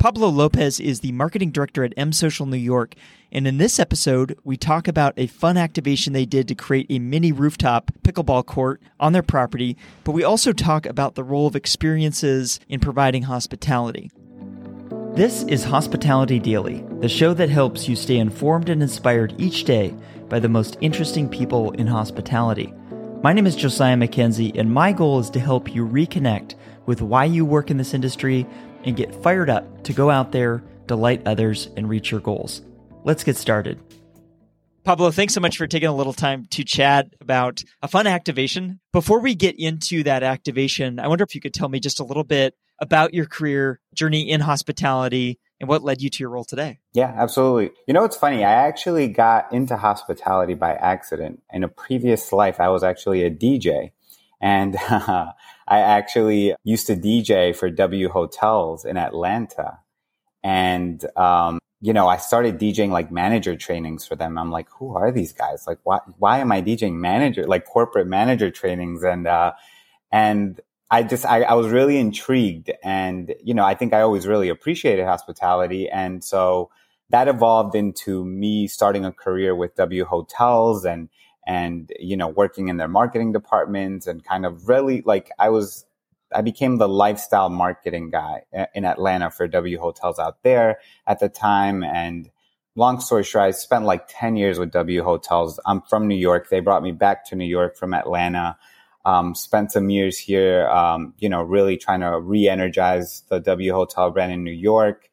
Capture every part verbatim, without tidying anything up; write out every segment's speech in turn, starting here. Pablo Lopez is the marketing director at M Social New York, and in this episode, we talk about a fun activation they did to create a mini rooftop pickleball court on their property, but we also talk about the role of experiences in providing hospitality. This is Hospitality Daily, the show that helps you stay informed and inspired each day by the most interesting people in hospitality. My name is Josiah McKenzie, and my goal is to help you reconnect with why you work in this industry and get fired up to go out there, delight others, and reach your goals. Let's get started. Pablo, thanks so much for taking a little time to chat about a fun activation. Before we get into that activation, I wonder if you could tell me just a little bit about your career journey in hospitality and what led you to your role today. Yeah, absolutely. You know, it's funny. I actually got into hospitality by accident. In a previous life, I was actually a D J. And uh, I actually used to D J for W Hotels in Atlanta. And, um, you know, I started DJing like manager trainings for them. I'm like, who are these guys? Like, why, why am I DJing manager, like corporate manager trainings? And, uh, and I just, I, I was really intrigued. And, you know, I think I always really appreciated hospitality. And so that evolved into me starting a career with W Hotels and, and, you know, working in their marketing departments and kind of really like I was, I became the lifestyle marketing guy in Atlanta for W Hotels out there at the time. And long story short, I spent like ten years with W Hotels. I'm from New York. They brought me back to New York from Atlanta. Um, spent some years here, um, you know, really trying to re-energize the W Hotel brand in New York.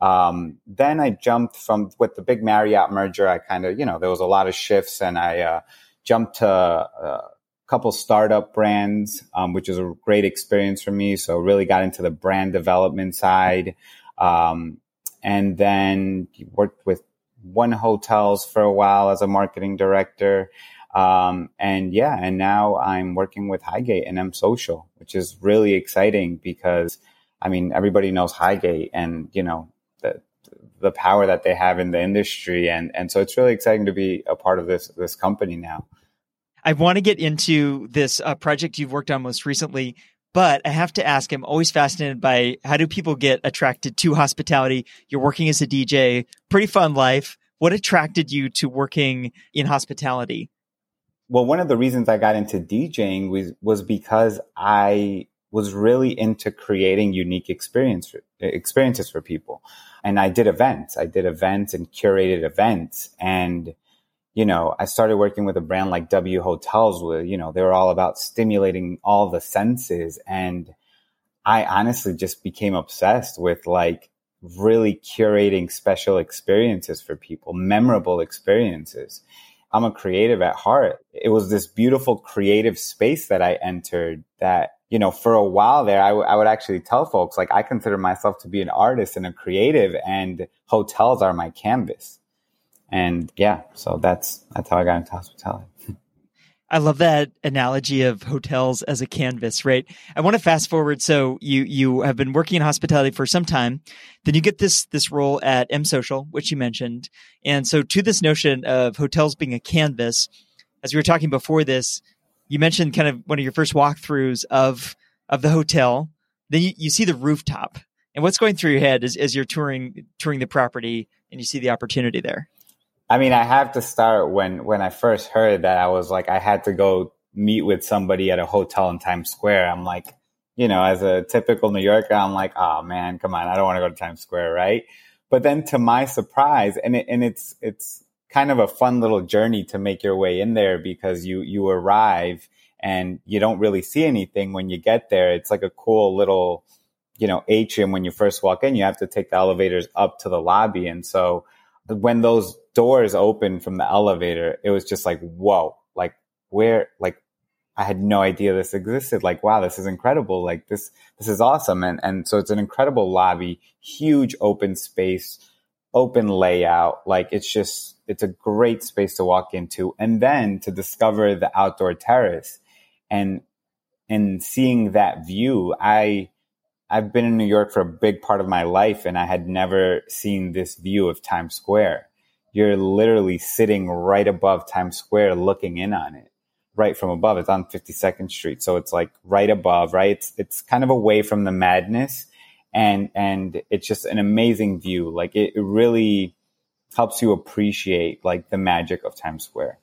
Um, then I jumped from with the big Marriott merger. I kind of, you know, there was a lot of shifts and I, uh, jumped to a couple startup brands, um, which is a great experience for me. So really got into the brand development side. Um, and then worked with One Hotels for a while as a marketing director. Um, and yeah, and now I'm working with Highgate and M Social, which is really exciting because, I mean, everybody knows Highgate and, you know, The, the power that they have in the industry. And and so it's really exciting to be a part of this this company now. I want to get into this uh, project you've worked on most recently, but I have to ask, I'm always fascinated by how do people get attracted to hospitality? You're working as a D J, pretty fun life. What attracted you to working in hospitality? Well, one of the reasons I got into DJing was, was because I was really into creating unique experience, experiences for people. And I did events. I did events and curated events. And, you know, I started working with a brand like W Hotels where, you know, they were all about stimulating all the senses. And I honestly just became obsessed with like really curating special experiences for people, memorable experiences. I'm a creative at heart. It was this beautiful creative space that I entered that, you know, for a while there, I, w- I would actually tell folks, like, I consider myself to be an artist and a creative, and hotels are my canvas. And yeah, so that's that's how I got into hospitality. I love that analogy of hotels as a canvas, right? I want to fast forward. So you you have been working in hospitality for some time, then you get this this role at M Social, which you mentioned, and so to this notion of hotels being a canvas, as we were talking before this. You mentioned kind of one of your first walkthroughs of of the hotel. Then you, you see the rooftop. And what's going through your head as, as you're touring touring the property and you see the opportunity there? I mean, I have to start when when I first heard that, I was like, I had to go meet with somebody at a hotel in Times Square. I'm like, you know, as a typical New Yorker, I'm like, oh, man, come on. I don't want to go to Times Square, right? But then to my surprise, and it, and it's it's. kind of a fun little journey to make your way in there because you, you arrive and you don't really see anything when you get there. It's like a cool little, you know, atrium. When you first walk in, you have to take the elevators up to the lobby. And so when those doors open from the elevator, it was just like, whoa, like where, like I had no idea this existed. Like, wow, this is incredible. Like this, this is awesome. And, and so it's an incredible lobby, huge open space, open layout. Like it's just, it's a great space to walk into. And then to discover the outdoor terrace and, and seeing that view, I, I've been in New York for a big part of my life and I had never seen this view of Times Square. You're literally sitting right above Times Square, looking in on it right from above. It's on fifty-second Street. So it's like right above, right? It's, it's kind of away from the madness. and and it's just an amazing view. Like it, it really helps you appreciate like the magic of Times Square.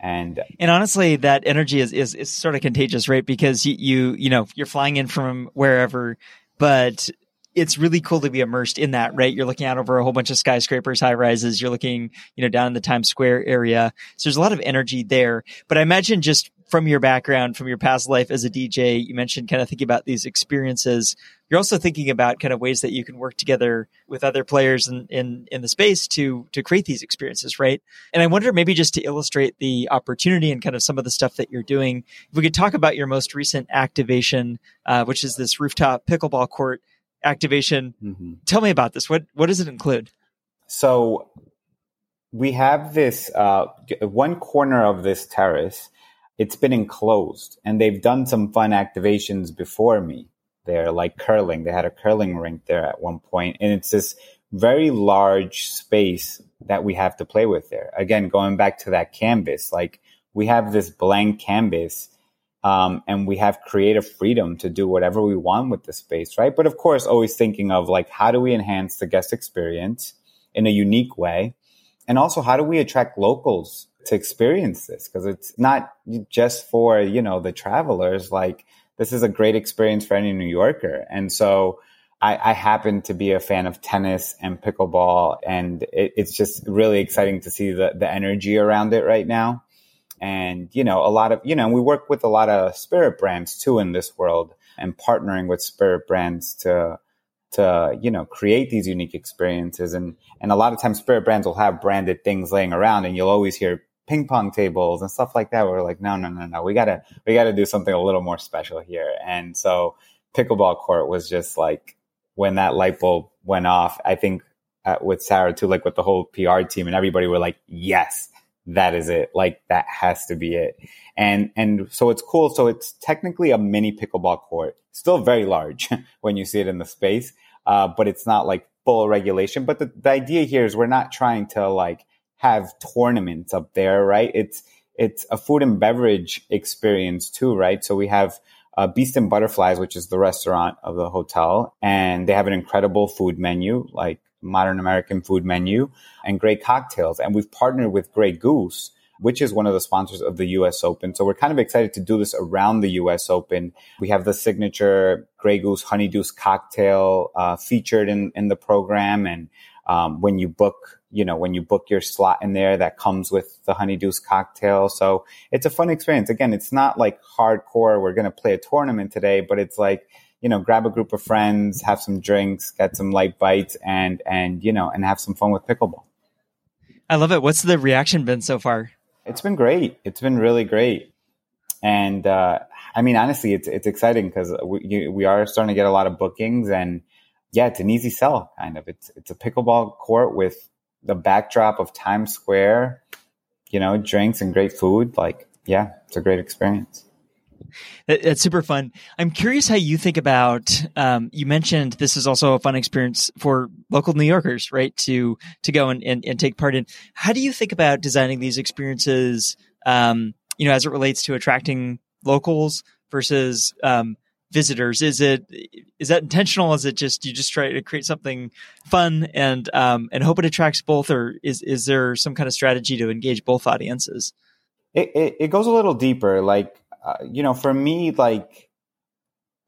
And and honestly, that energy is, is, is sort of contagious, right? Because you, you, you know, you're flying in from wherever, but it's really cool to be immersed in that, right? You're looking out over a whole bunch of skyscrapers, high rises. You're looking, you know, down in the Times Square area. So there's a lot of energy there. But I imagine just from your background, from your past life as a D J, you mentioned kind of thinking about these experiences. You're also thinking about kind of ways that you can work together with other players in, in, in the space to, to create these experiences, right? And I wonder, maybe just to illustrate the opportunity and kind of some of the stuff that you're doing, if we could talk about your most recent activation, uh, which is this rooftop pickleball court activation. Mm-hmm. Tell me about this. What what does it include? So we have this uh, one corner of this terrace. It's been enclosed, and they've done some fun activations before me. They're like curling. They had a curling rink there at one point, and it's this very large space that we have to play with there. Again, going back to that canvas, like we have this blank canvas, um, and we have creative freedom to do whatever we want with the space, right? But of course, always thinking of like, how do we enhance the guest experience in a unique way? And also, how do we attract locals to experience this? Because it's not just for, you know, the travelers. Like, this is a great experience for any New Yorker. And so I, I happen to be a fan of tennis and pickleball, and it, it's just really exciting to see the, the energy around it right now. And, you know, a lot of, you know, we work with a lot of spirit brands too in this world, and partnering with spirit brands to to, you know, create these unique experiences. And, and a lot of times spirit brands will have branded things laying around, and you'll always hear ping pong tables and stuff like that. We're like, no, no, no, no, we gotta, we gotta do something a little more special here. And so pickleball court was just like, when that light bulb went off, I think uh, with Sarah too, like with the whole P R team and everybody, were like, yes, that is it. Like, that has to be it. And, and so it's cool. So it's technically a mini pickleball court, still very large when you see it in the space. Uh, but it's not like full regulation. But the, the idea here is we're not trying to like have tournaments up there, right? It's, it's a food and beverage experience too, right? So we have uh, Beast and Butterflies, which is the restaurant of the hotel, and they have an incredible food menu, like modern American food menu, and great cocktails. And we've partnered with Grey Goose, which is one of the sponsors of the U S Open. So we're kind of excited to do this around the U S Open. We have the signature Grey Goose Honey Deuce cocktail uh, featured in, in the program. And um, when you book, you know, when you book your slot in there, that comes with the Honey Deuce cocktail. So it's a fun experience. Again, it's not like hardcore, we're going to play a tournament today, but it's like, you know, grab a group of friends, have some drinks, get some light bites, and, and, you know, and have some fun with pickleball. I love it. What's the reaction been so far? It's been great. It's been really great. And, uh, I mean, honestly, it's, it's exciting because we, we are starting to get a lot of bookings, and yeah, it's an easy sell kind of. It's, it's a pickleball court with the backdrop of Times Square, you know, drinks and great food. Like, yeah, it's a great experience. That's super fun. I'm curious how you think about, um, you mentioned this is also a fun experience for local New Yorkers, right? To, to go and, and, and take part in. How do you think about designing these experiences, um, you know, as it relates to attracting locals versus, um, visitors? Is it, is that intentional? Is it just, you just try to create something fun and, um, and hope it attracts both, or is, is there some kind of strategy to engage both audiences? It, it, it goes a little deeper. Like, Uh, you know, for me, like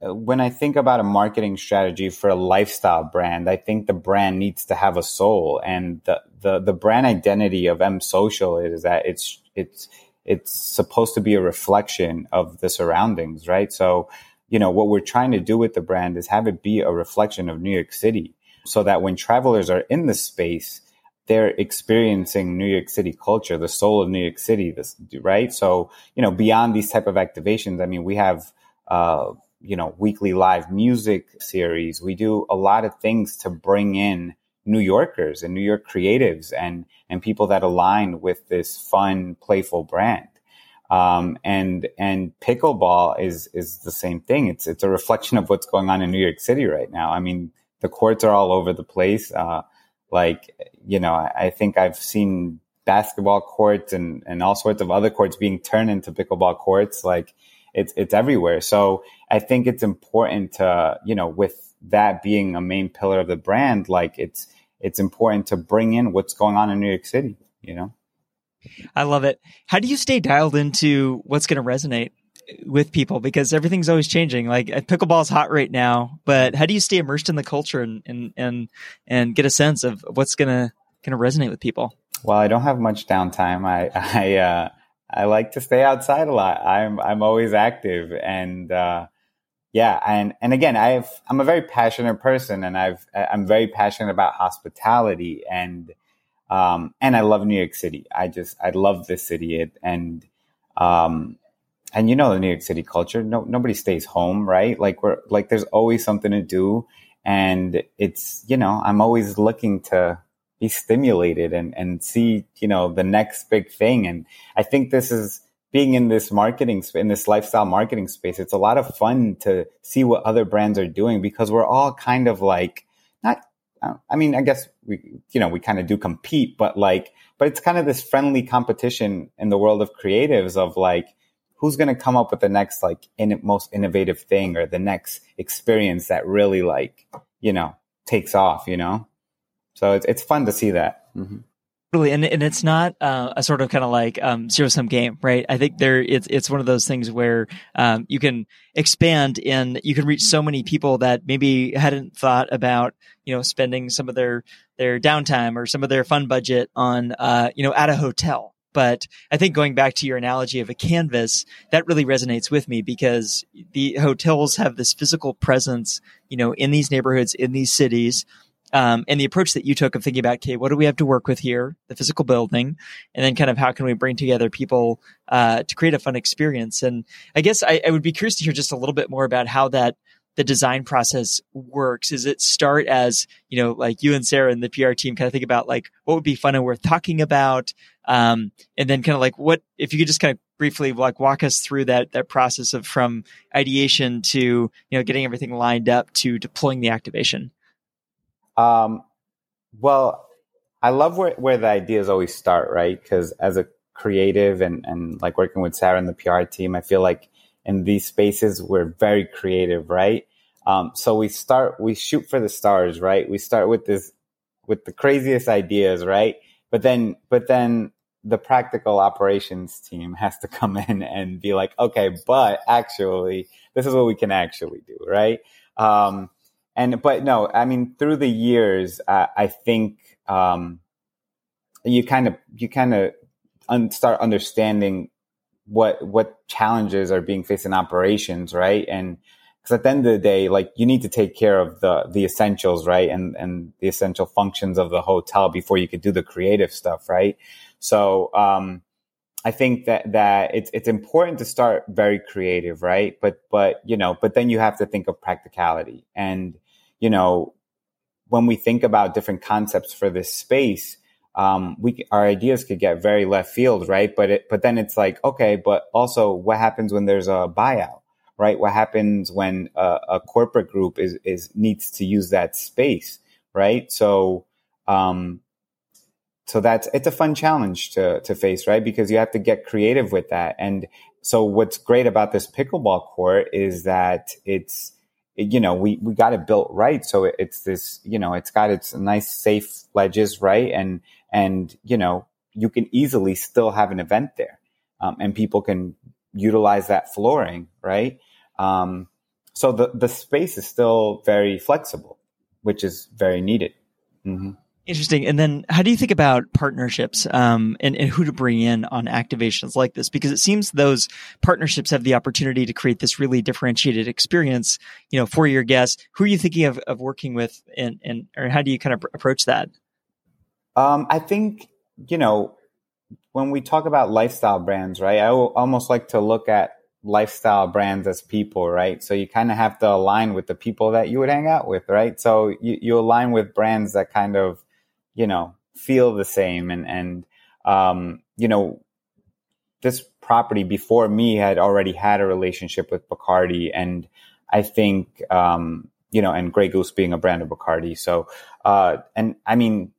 when I think about a marketing strategy for a lifestyle brand, I think the brand needs to have a soul, and the, the, the brand identity of M Social is that it's, it's, it's supposed to be a reflection of the surroundings, right? So, you know, what we're trying to do with the brand is have it be a reflection of New York City, so that when travelers are in the space, they're experiencing New York City culture, the soul of New York City, this, right? So, you know, beyond these type of activations, I mean, we have, uh, you know, weekly live music series. We do a lot of things to bring in New Yorkers and New York creatives and, and people that align with this fun, playful brand. Um, and, and pickleball is, is the same thing. It's, it's a reflection of what's going on in New York City right now. I mean, the courts are all over the place. Uh, Like, you know, I think I've seen basketball courts and, and all sorts of other courts being turned into pickleball courts. Like, it's, it's everywhere. So I think it's important to, you know, with that being a main pillar of the brand, like it's it's important to bring in what's going on in New York City, you know? I love it. How do you stay dialed into what's going to resonate with people? Because everything's always changing. Like pickleball's hot right now, but how do you stay immersed in the culture and and and, and get a sense of what's going to going to resonate with people? Well, I don't have much downtime. I I uh, I like to stay outside a lot. I'm I'm always active, and uh, yeah, and and again, I've I'm a very passionate person, and I've I'm very passionate about hospitality, and um and I love New York City. I just I love this city, it, and um and you know the New York City culture. No nobody stays home, right? Like we're like there's always something to do, and it's you know I'm always looking to be stimulated and, and see, you know, the next big thing. And I think this is being in this marketing, in this lifestyle marketing space. It's a lot of fun to see what other brands are doing because we're all kind of like, not, I mean, I guess we, you know, we kind of do compete, but like, but it's kind of this friendly competition in the world of creatives of like, who's going to come up with the next, like in, most innovative thing or the next experience that really like, you know, takes off, you know? So it's it's fun to see that. Mm-hmm. Really, and and it's not uh, a sort of kind of like um, zero sum game, right? I think there it's it's one of those things where um, you can expand and you can reach so many people that maybe hadn't thought about you know spending some of their their downtime or some of their fun budget on uh, you know at a hotel. But I think going back to your analogy of a canvas, that really resonates with me because the hotels have this physical presence, you know, in these neighborhoods, in these cities. Um, and the approach that you took of thinking about, okay, what do we have to work with here, the physical building, and then kind of how can we bring together people uh, to create a fun experience? And I guess I, I would be curious to hear just a little bit more about how that the design process works. Is it start as, you know, like you and Sarah and the P R team kind of think about like what would be fun and worth talking about? Um, and then kind of like what, if you could just kind of briefly like walk us through that that process of from ideation to, you know, getting everything lined up to deploying the activation. Um, well, I love where, where the ideas always start, right? Because as a creative and, and like working with Sarah and the P R team, I feel like in these spaces, we're very creative, right? Um, so we start, we shoot for the stars, right? We start with this, with the craziest ideas, right? But then, but then the practical operations team has to come in and be like, okay, but actually, this is what we can actually do, right? Um, And, but no, I mean, through the years, uh, I think, um, you kind of, you kind of un- start understanding what, what challenges are being faced in operations. Right. And cause at the end of the day, like you need to take care of the, the essentials, right. And, and the essential functions of the hotel before you could do the creative stuff. Right. So, um, I think that, that it's it's important to start very creative. Right. But, but, you know, but then you have to think of practicality and, you know, when we think about different concepts for this space, um, we our ideas could get very left field, right? But it, but then it's like, okay, but also what happens when there's a buyout, right? What happens when a, a corporate group is is needs to use that space, right? So, um, so that's it's a fun challenge to to face, right? Because you have to get creative with that. And so, what's great about this pickleball court is that it's. You know, we, we got it built right. So it's this, you know, it's got its nice safe ledges, right? And, and, you know, you can easily still have an event there. Um, and people can utilize that flooring, right? Um, so the, the space is still very flexible, which is very needed. Mm-hmm. Interesting. And then how do you think about partnerships um, and, and who to bring in on activations like this? Because it seems those partnerships have the opportunity to create this really differentiated experience, you know, for your guests. Who are you thinking of, of working with and, and or how do you kind of approach that? Um, I think, you know, when we talk about lifestyle brands, right, I almost like to look at lifestyle brands as people, right? So you kind of have to align with the people that you would hang out with, right? So you, you align with brands that kind of you know, feel the same. And, and, um, you know, this property before me had already had a relationship with Bacardi. And I think, um, you know, and Grey Goose being a brand of Bacardi. So, uh, and I mean,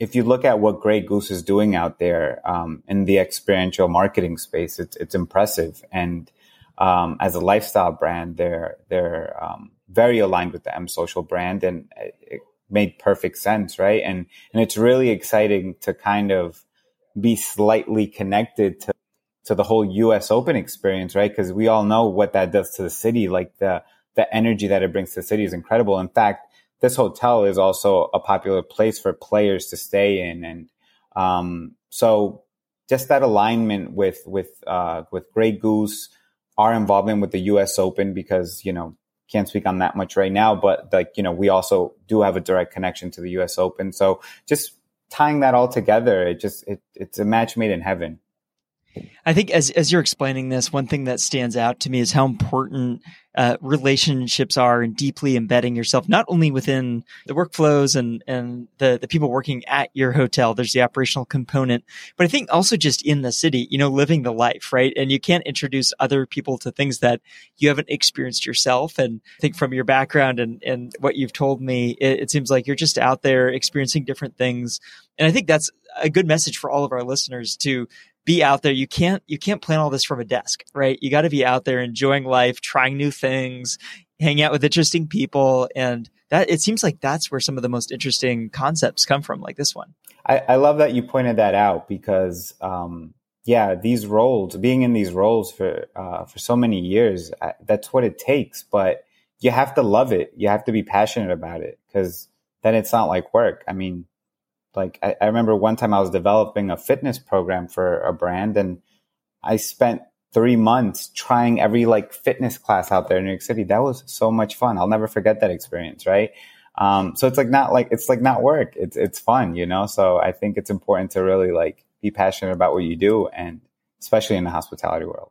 if you look at what Grey Goose is doing out there, um, in the experiential marketing space, it's, it's impressive. And, um, as a lifestyle brand, they're they're um, very aligned with the M Social brand, and it made perfect sense, right? And and it's really exciting to kind of be slightly connected to to the whole U S Open experience, right? Because we all know what that does to the city. Like the the energy that it brings to the city is incredible. In fact, this hotel is also a popular place for players to stay in, and um, so just that alignment with with uh, with Grey Goose, our involvement with the U S Open, because you know can't speak on that much right now, but like you know we also do have a direct connection to the U S Open. So just tying that all together, it just it it's a match made in heaven. I think as as you're explaining this, one thing that stands out to me is how important uh, relationships are in deeply embedding yourself, not only within the workflows and, and the, the people working at your hotel, there's the operational component, but I think also just in the city, you know, living the life, right? And you can't introduce other people to things that you haven't experienced yourself. And I think from your background and, and what you've told me, it, it seems like you're just out there experiencing different things. And I think that's a good message for all of our listeners to be out there. You can't, you can't plan all this from a desk, right? You got to be out there enjoying life, trying new things, hanging out with interesting people. And that, it seems like that's where some of the most interesting concepts come from, like this one. I, I love that you pointed that out because, um, yeah, these roles, being in these roles for, uh, for so many years, I, that's what it takes, but you have to love it. You have to be passionate about it because then it's not like work. I mean, Like I, I remember one time I was developing a fitness program for a brand and I spent three months trying every like fitness class out there in New York City. That was so much fun. I'll never forget that experience. Right. Um, so it's like not like it's like not work. It's it's fun, you know, so I think it's important to really like be passionate about what you do, and especially in the hospitality world.